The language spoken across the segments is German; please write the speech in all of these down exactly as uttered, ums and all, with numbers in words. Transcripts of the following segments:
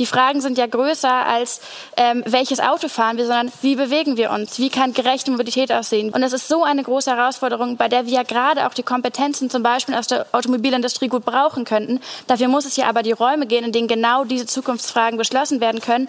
Die Fragen sind ja größer als, ähm, welches Auto fahren wir, sondern wie bewegen wir uns? Wie kann gerechte Mobilität aussehen? Und es ist so eine große Herausforderung, bei der wir ja gerade auch die Kompetenzen zum Beispiel aus der Automobilindustrie gut brauchen könnten. Dafür muss es ja aber die Räume gehen, in denen genau diese Zukunftsfragen beschlossen werden können.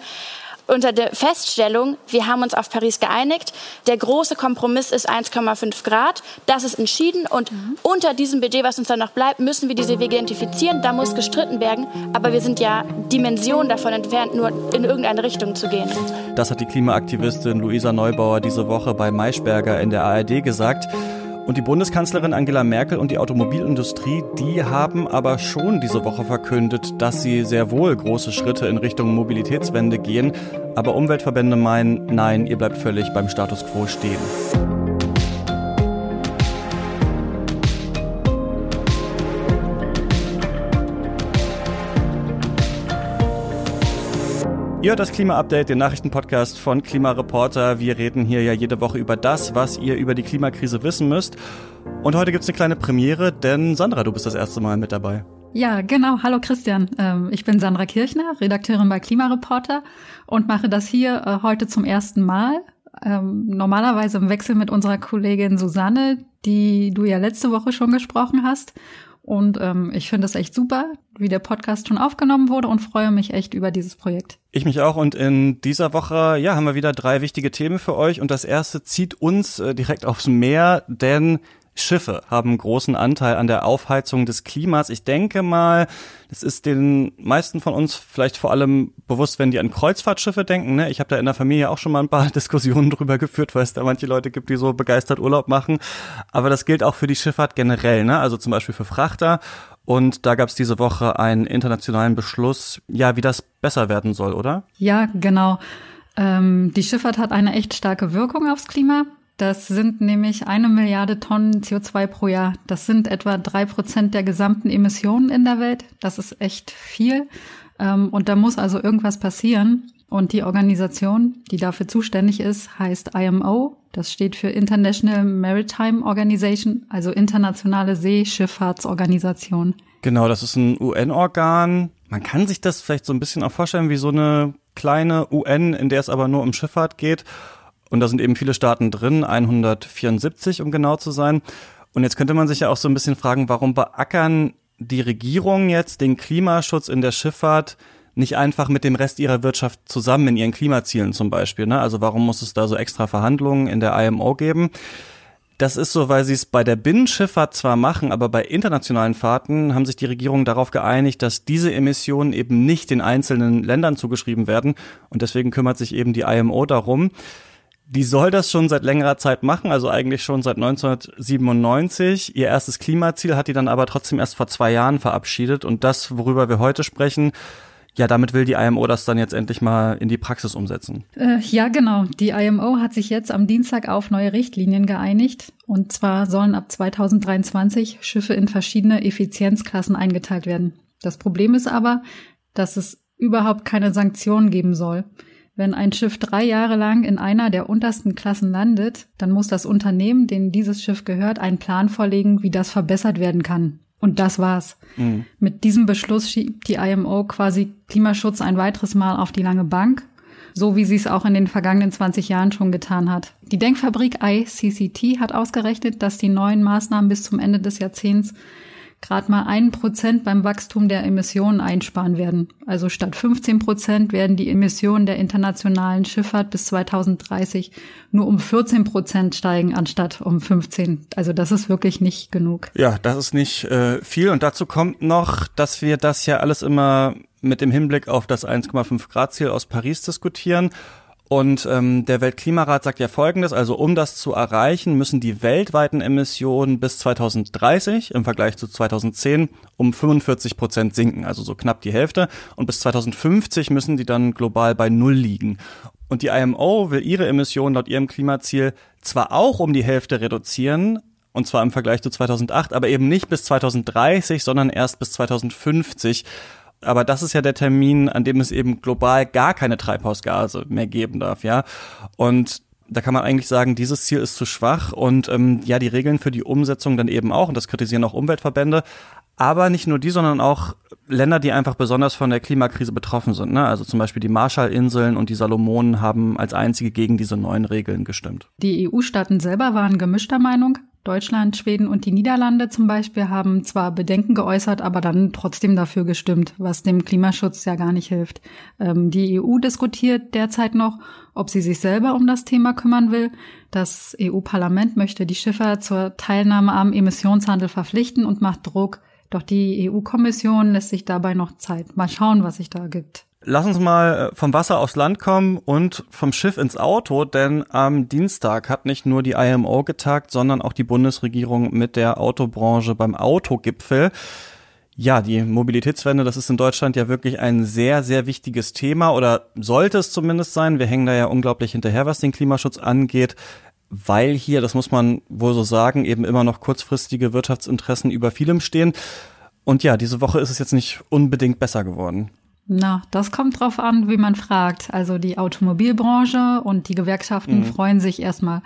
Unter der Feststellung, wir haben uns auf Paris geeinigt, der große Kompromiss ist eins Komma fünf Grad, das ist entschieden und mhm. unter diesem Budget, was uns dann noch bleibt, müssen wir diese Wege identifizieren, da muss gestritten werden, aber wir sind ja Dimensionen davon entfernt, nur in irgendeine Richtung zu gehen. Das hat die Klimaaktivistin Luisa Neubauer diese Woche bei Maischberger in der A R D gesagt. Und die Bundeskanzlerin Angela Merkel und die Automobilindustrie, die haben aber schon diese Woche verkündet, dass sie sehr wohl große Schritte in Richtung Mobilitätswende gehen. Aber Umweltverbände meinen, nein, ihr bleibt völlig beim Status quo stehen. Ihr hört das Klima-Update, den Nachrichtenpodcast von Klimareporter. Wir reden hier ja jede Woche über das, was ihr über die Klimakrise wissen müsst. Und heute gibt's eine kleine Premiere, denn Sandra, du bist das erste Mal mit dabei. Ja, genau. Hallo Christian. Ich bin Sandra Kirchner, Redakteurin bei Klimareporter und mache das hier heute zum ersten Mal. Normalerweise im Wechsel mit unserer Kollegin Susanne, die du ja letzte Woche schon gesprochen hast. Und ähm, ich finde es echt super, wie der Podcast schon aufgenommen wurde und freue mich echt über dieses Projekt. Ich mich auch. Und in dieser Woche ja, haben wir wieder drei wichtige Themen für euch. Und das erste zieht uns äh, direkt aufs Meer, denn Schiffe haben großen Anteil an der Aufheizung des Klimas. Ich denke mal, das ist den meisten von uns vielleicht vor allem bewusst, wenn die an Kreuzfahrtschiffe denken. Ne? Ich habe da in der Familie auch schon mal ein paar Diskussionen drüber geführt, weil es da manche Leute gibt, die so begeistert Urlaub machen. Aber das gilt auch für die Schifffahrt generell, ne? Also zum Beispiel für Frachter. Und da gab es diese Woche einen internationalen Beschluss, ja, wie das besser werden soll, oder? Ja, genau. Ähm, die Schifffahrt hat eine echt starke Wirkung aufs Klima. Das sind nämlich eine Milliarde Tonnen C O zwei pro Jahr. Das sind etwa drei Prozent der gesamten Emissionen in der Welt. Das ist echt viel. Und da muss also irgendwas passieren. Und die Organisation, die dafür zuständig ist, heißt I M O. Das steht für International Maritime Organization, also Internationale Seeschifffahrtsorganisation. Genau, das ist ein U N-Organ. Man kann sich das vielleicht so ein bisschen auch vorstellen wie so eine kleine U N, in der es aber nur um Schifffahrt geht. Und da sind eben viele Staaten drin, hundertvierundsiebzig, um genau zu sein. Und jetzt könnte man sich ja auch so ein bisschen fragen, warum beackern die Regierungen jetzt den Klimaschutz in der Schifffahrt nicht einfach mit dem Rest ihrer Wirtschaft zusammen in ihren Klimazielen zum Beispiel, ne? Also warum muss es da so extra Verhandlungen in der I M O geben? Das ist so, weil sie es bei der Binnenschifffahrt zwar machen, aber bei internationalen Fahrten haben sich die Regierungen darauf geeinigt, dass diese Emissionen eben nicht den einzelnen Ländern zugeschrieben werden. Und deswegen kümmert sich eben die I M O darum. Die soll das schon seit längerer Zeit machen, also eigentlich schon seit neunzehnhundertsiebenundneunzig. Ihr erstes Klimaziel hat die dann aber trotzdem erst vor zwei Jahren verabschiedet. Und das, worüber wir heute sprechen, ja, damit will die I M O das dann jetzt endlich mal in die Praxis umsetzen. Äh, ja, genau. Die I M O hat sich jetzt am Dienstag auf neue Richtlinien geeinigt. Und zwar sollen ab zweitausenddreiundzwanzig Schiffe in verschiedene Effizienzklassen eingeteilt werden. Das Problem ist aber, dass es überhaupt keine Sanktionen geben soll. Wenn ein Schiff drei Jahre lang in einer der untersten Klassen landet, dann muss das Unternehmen, dem dieses Schiff gehört, einen Plan vorlegen, wie das verbessert werden kann. Und das war's. Mhm. Mit diesem Beschluss schiebt die I M O quasi Klimaschutz ein weiteres Mal auf die lange Bank, so wie sie es auch in den vergangenen zwanzig Jahren schon getan hat. Die Denkfabrik I C C T hat ausgerechnet, dass die neuen Maßnahmen bis zum Ende des Jahrzehnts gerade mal ein Prozent beim Wachstum der Emissionen einsparen werden. Also statt fünfzehn Prozent werden die Emissionen der internationalen Schifffahrt bis zweitausenddreißig nur um vierzehn Prozent steigen, anstatt um fünfzehn. Also das ist wirklich nicht genug. Ja, das ist nicht äh, viel. Und dazu kommt noch, dass wir das ja alles immer mit dem Hinblick auf das eins Komma fünf Grad Ziel aus Paris diskutieren. Und ähm, der Weltklimarat sagt ja Folgendes, also um das zu erreichen, müssen die weltweiten Emissionen bis zweitausenddreißig im Vergleich zu zweitausendzehn um fünfundvierzig Prozent sinken, also so knapp die Hälfte. Und bis zweitausendfünfzig müssen die dann global bei Null liegen. Und die I M O will ihre Emissionen laut ihrem Klimaziel zwar auch um die Hälfte reduzieren, und zwar im Vergleich zu zweitausendacht, aber eben nicht bis zweitausenddreißig, sondern erst bis zweitausendfünfzig. Aber das ist ja der Termin, an dem es eben global gar keine Treibhausgase mehr geben darf, ja. Und da kann man eigentlich sagen, dieses Ziel ist zu schwach und ähm, ja, die Regeln für die Umsetzung dann eben auch, und das kritisieren auch Umweltverbände, aber nicht nur die, sondern auch Länder, die einfach besonders von der Klimakrise betroffen sind, ne? Also zum Beispiel die Marshallinseln und die Salomonen haben als einzige gegen diese neuen Regeln gestimmt. Die E U-Staaten selber waren gemischter Meinung. Deutschland, Schweden und die Niederlande zum Beispiel haben zwar Bedenken geäußert, aber dann trotzdem dafür gestimmt, was dem Klimaschutz ja gar nicht hilft. Ähm, die E U diskutiert derzeit noch, ob sie sich selber um das Thema kümmern will. Das E U-Parlament möchte die Schiffer zur Teilnahme am Emissionshandel verpflichten und macht Druck. Doch die E U-Kommission lässt sich dabei noch Zeit. Mal schauen, was sich da ergibt. Lass uns mal vom Wasser aufs Land kommen und vom Schiff ins Auto, denn am Dienstag hat nicht nur die I M O getagt, sondern auch die Bundesregierung mit der Autobranche beim Autogipfel. Ja, die Mobilitätswende, das ist in Deutschland ja wirklich ein sehr, sehr wichtiges Thema, oder sollte es zumindest sein. Wir hängen da ja unglaublich hinterher, was den Klimaschutz angeht, weil hier, das muss man wohl so sagen, eben immer noch kurzfristige Wirtschaftsinteressen über vielem stehen. Und ja, diese Woche ist es jetzt nicht unbedingt besser geworden. Na, das kommt drauf an, wie man fragt. Also die Automobilbranche und die Gewerkschaften mhm. freuen sich erstmal.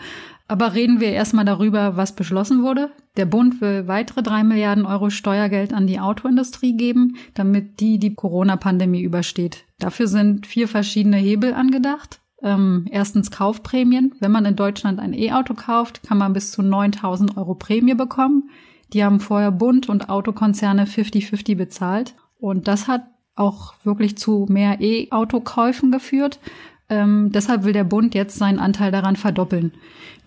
Aber reden wir erstmal darüber, was beschlossen wurde. Der Bund will weitere drei Milliarden Euro Steuergeld an die Autoindustrie geben, damit die die Corona-Pandemie übersteht. Dafür sind vier verschiedene Hebel angedacht. Ähm, erstens Kaufprämien. Wenn man in Deutschland ein E-Auto kauft, kann man bis zu neuntausend Euro Prämie bekommen. Die haben vorher Bund und Autokonzerne fünfzig fünfzig bezahlt. Und das hat auch wirklich zu mehr E-Autokäufen geführt. Ähm, deshalb will der Bund jetzt seinen Anteil daran verdoppeln.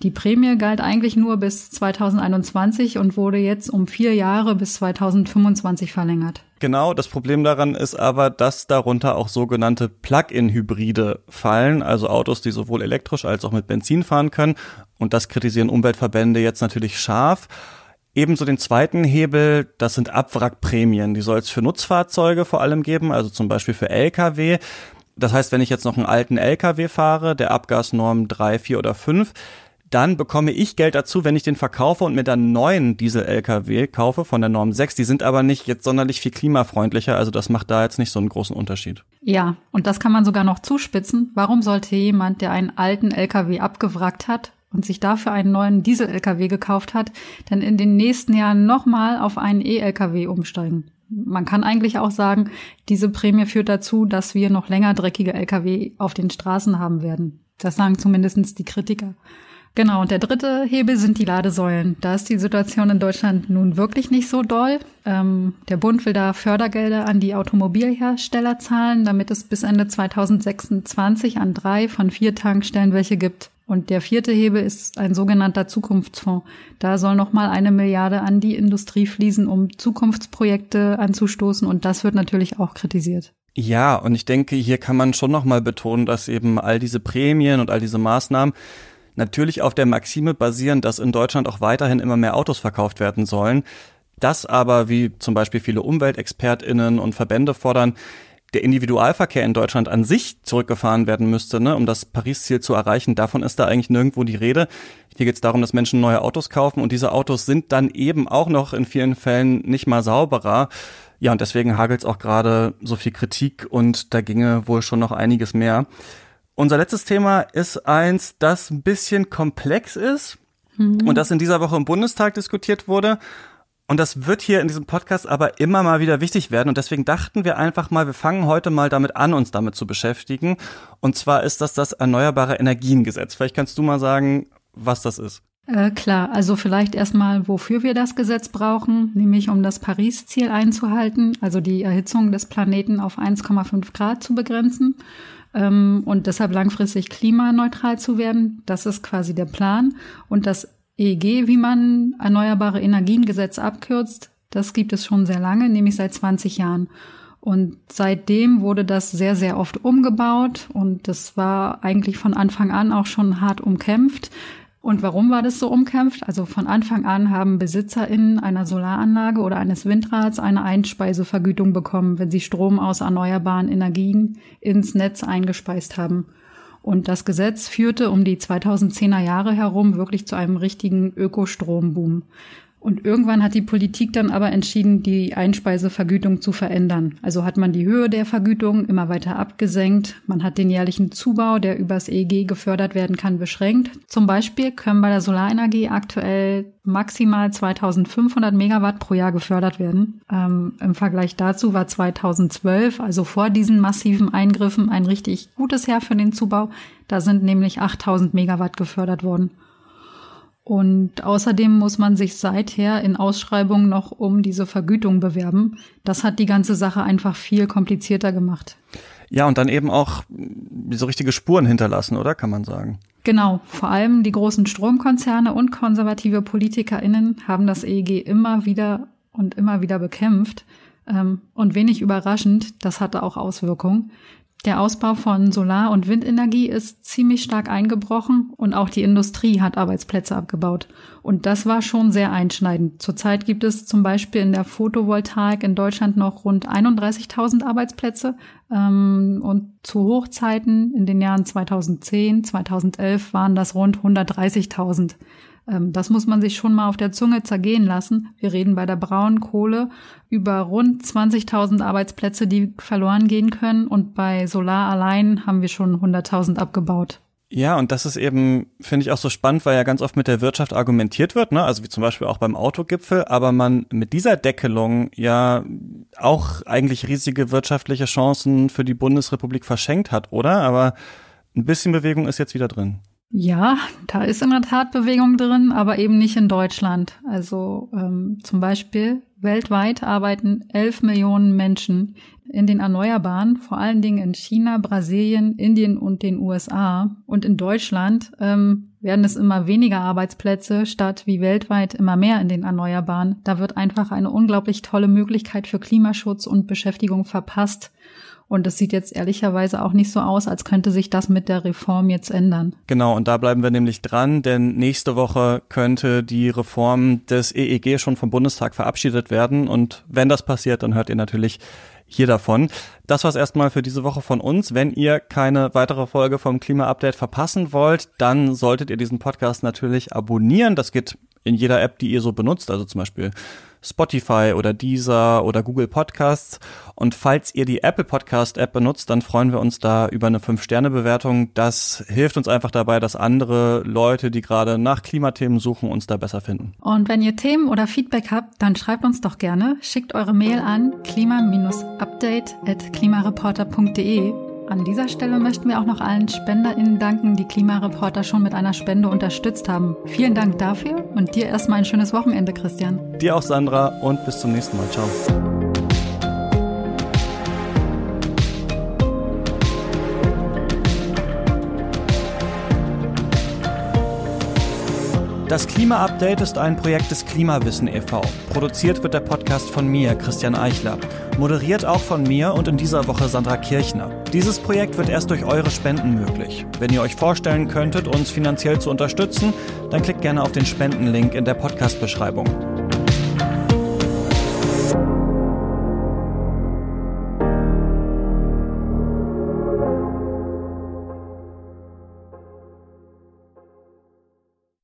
Die Prämie galt eigentlich nur bis zweitausendeinundzwanzig und wurde jetzt um vier Jahre bis zweitausendfünfundzwanzig verlängert. Genau, das Problem daran ist aber, dass darunter auch sogenannte Plug-in-Hybride fallen, also Autos, die sowohl elektrisch als auch mit Benzin fahren können. Und das kritisieren Umweltverbände jetzt natürlich scharf. Ebenso den zweiten Hebel, das sind Abwrackprämien. Die soll es für Nutzfahrzeuge vor allem geben, also zum Beispiel für L K W. Das heißt, wenn ich jetzt noch einen alten L K W fahre, der Abgasnorm drei, vier oder fünf, dann bekomme ich Geld dazu, wenn ich den verkaufe und mir dann neuen Diesel-L K W kaufe von der Norm sechs. Die sind aber nicht jetzt sonderlich viel klimafreundlicher, also das macht da jetzt nicht so einen großen Unterschied. Ja, und das kann man sogar noch zuspitzen. Warum sollte jemand, der einen alten L K W abgewrackt hat, und sich dafür einen neuen Diesel-L K W gekauft hat, dann in den nächsten Jahren nochmal auf einen E-L K W umsteigen? Man kann eigentlich auch sagen, diese Prämie führt dazu, dass wir noch länger dreckige L K W auf den Straßen haben werden. Das sagen zumindest die Kritiker. Genau, und der dritte Hebel sind die Ladesäulen. Da ist die Situation in Deutschland nun wirklich nicht so doll. Ähm, der Bund will da Fördergelder an die Automobilhersteller zahlen, damit es bis Ende zweitausendsechsundzwanzig an drei von vier Tankstellen welche gibt. Und der vierte Hebel ist ein sogenannter Zukunftsfonds. Da soll nochmal eine Milliarde an die Industrie fließen, um Zukunftsprojekte anzustoßen. Und das wird natürlich auch kritisiert. Ja, und ich denke, hier kann man schon nochmal betonen, dass eben all diese Prämien und all diese Maßnahmen natürlich auf der Maxime basieren, dass in Deutschland auch weiterhin immer mehr Autos verkauft werden sollen. Das aber, wie zum Beispiel viele UmweltexpertInnen und Verbände fordern, der Individualverkehr in Deutschland an sich zurückgefahren werden müsste, ne, um das Paris-Ziel zu erreichen. Davon ist da eigentlich nirgendwo die Rede. Hier geht es darum, dass Menschen neue Autos kaufen, und diese Autos sind dann eben auch noch in vielen Fällen nicht mal sauberer. Ja, und deswegen hagelt es auch gerade so viel Kritik, und da ginge wohl schon noch einiges mehr. Unser letztes Thema ist eins, das ein bisschen komplex ist mhm. und das in dieser Woche im Bundestag diskutiert wurde. Und das wird hier in diesem Podcast aber immer mal wieder wichtig werden. Und deswegen dachten wir einfach mal, wir fangen heute mal damit an, uns damit zu beschäftigen. Und zwar ist das das Erneuerbare-Energien-Gesetz. Vielleicht kannst du mal sagen, was das ist. Äh, klar, also vielleicht erstmal, wofür wir das Gesetz brauchen, nämlich um das Paris-Ziel einzuhalten, also die Erhitzung des Planeten auf eins Komma fünf Grad zu begrenzen ähm, und deshalb langfristig klimaneutral zu werden. Das ist quasi der Plan. Und das E E G, wie man Erneuerbare-Energien-Gesetz abkürzt, das gibt es schon sehr lange, nämlich seit zwanzig Jahren. Und seitdem wurde das sehr, sehr oft umgebaut, und das war eigentlich von Anfang an auch schon hart umkämpft. Und warum war das so umkämpft? Also von Anfang an haben BesitzerInnen einer Solaranlage oder eines Windrads eine Einspeisevergütung bekommen, wenn sie Strom aus erneuerbaren Energien ins Netz eingespeist haben. Und das Gesetz führte um die zweitausendzehner Jahre herum wirklich zu einem richtigen Ökostromboom. Und irgendwann hat die Politik dann aber entschieden, die Einspeisevergütung zu verändern. Also hat man die Höhe der Vergütung immer weiter abgesenkt. Man hat den jährlichen Zubau, der übers E E G gefördert werden kann, beschränkt. Zum Beispiel können bei der Solarenergie aktuell maximal zweitausendfünfhundert Megawatt pro Jahr gefördert werden. Ähm, im Vergleich dazu war zweitausendzwölf, also vor diesen massiven Eingriffen, ein richtig gutes Jahr für den Zubau. Da sind nämlich achttausend Megawatt gefördert worden. Und außerdem muss man sich seither in Ausschreibungen noch um diese Vergütung bewerben. Das hat die ganze Sache einfach viel komplizierter gemacht. Ja, und dann eben auch so richtige Spuren hinterlassen, oder? Kann man sagen. Genau. Vor allem die großen Stromkonzerne und konservative PolitikerInnen haben das E E G immer wieder und immer wieder bekämpft. Und wenig überraschend, das hatte auch Auswirkungen. Der Ausbau von Solar- und Windenergie ist ziemlich stark eingebrochen und auch die Industrie hat Arbeitsplätze abgebaut. Und das war schon sehr einschneidend. Zurzeit gibt es zum Beispiel in der Photovoltaik in Deutschland noch rund einunddreißigtausend Arbeitsplätze. Und zu Hochzeiten in den Jahren zweitausendzehn, zweitausendelf waren das rund hundertdreißigtausend. Das muss man sich schon mal auf der Zunge zergehen lassen. Wir reden bei der Braunkohle über rund zwanzigtausend Arbeitsplätze, die verloren gehen können. Und bei Solar allein haben wir schon hunderttausend abgebaut. Ja, und das ist eben, finde ich, auch so spannend, weil ja ganz oft mit der Wirtschaft argumentiert wird, ne? Also wie zum Beispiel auch beim Autogipfel, aber man mit dieser Deckelung ja auch eigentlich riesige wirtschaftliche Chancen für die Bundesrepublik verschenkt hat, oder? Aber ein bisschen Bewegung ist jetzt wieder drin. Ja, da ist in der Tat Bewegung drin, aber eben nicht in Deutschland. Also ähm, zum Beispiel weltweit arbeiten elf Millionen Menschen in den Erneuerbaren, vor allen Dingen in China, Brasilien, Indien und den U S A. Und in Deutschland ähm, werden es immer weniger Arbeitsplätze, statt wie weltweit immer mehr in den Erneuerbaren. Da wird einfach eine unglaublich tolle Möglichkeit für Klimaschutz und Beschäftigung verpasst. Und es sieht jetzt ehrlicherweise auch nicht so aus, als könnte sich das mit der Reform jetzt ändern. Genau, und da bleiben wir nämlich dran, denn nächste Woche könnte die Reform des E E G schon vom Bundestag verabschiedet werden. Und wenn das passiert, dann hört ihr natürlich hier davon. Das war's erstmal für diese Woche von uns. Wenn ihr keine weitere Folge vom Klima Update verpassen wollt, dann solltet ihr diesen Podcast natürlich abonnieren. Das geht in jeder App, die ihr so benutzt, also zum Beispiel Spotify oder Deezer oder Google Podcasts. Und falls ihr die Apple Podcast App benutzt, dann freuen wir uns da über eine fünf Sterne Bewertung. Das hilft uns einfach dabei, dass andere Leute, die gerade nach Klimathemen suchen, uns da besser finden. Und wenn ihr Themen oder Feedback habt, dann schreibt uns doch gerne. Schickt eure Mail an klima update at klimareporter punkt de. An dieser Stelle möchten wir auch noch allen SpenderInnen danken, die Klimareporter schon mit einer Spende unterstützt haben. Vielen Dank dafür und dir erstmal ein schönes Wochenende, Christian. Dir auch, Sandra, und bis zum nächsten Mal. Ciao. Das Klima Update ist ein Projekt des Klimawissen e V Produziert wird der Podcast von mir, Christian Eichler. Moderiert auch von mir und in dieser Woche Sandra Kirchner. Dieses Projekt wird erst durch eure Spenden möglich. Wenn ihr euch vorstellen könntet, uns finanziell zu unterstützen, dann klickt gerne auf den Spendenlink in der Podcast-Beschreibung.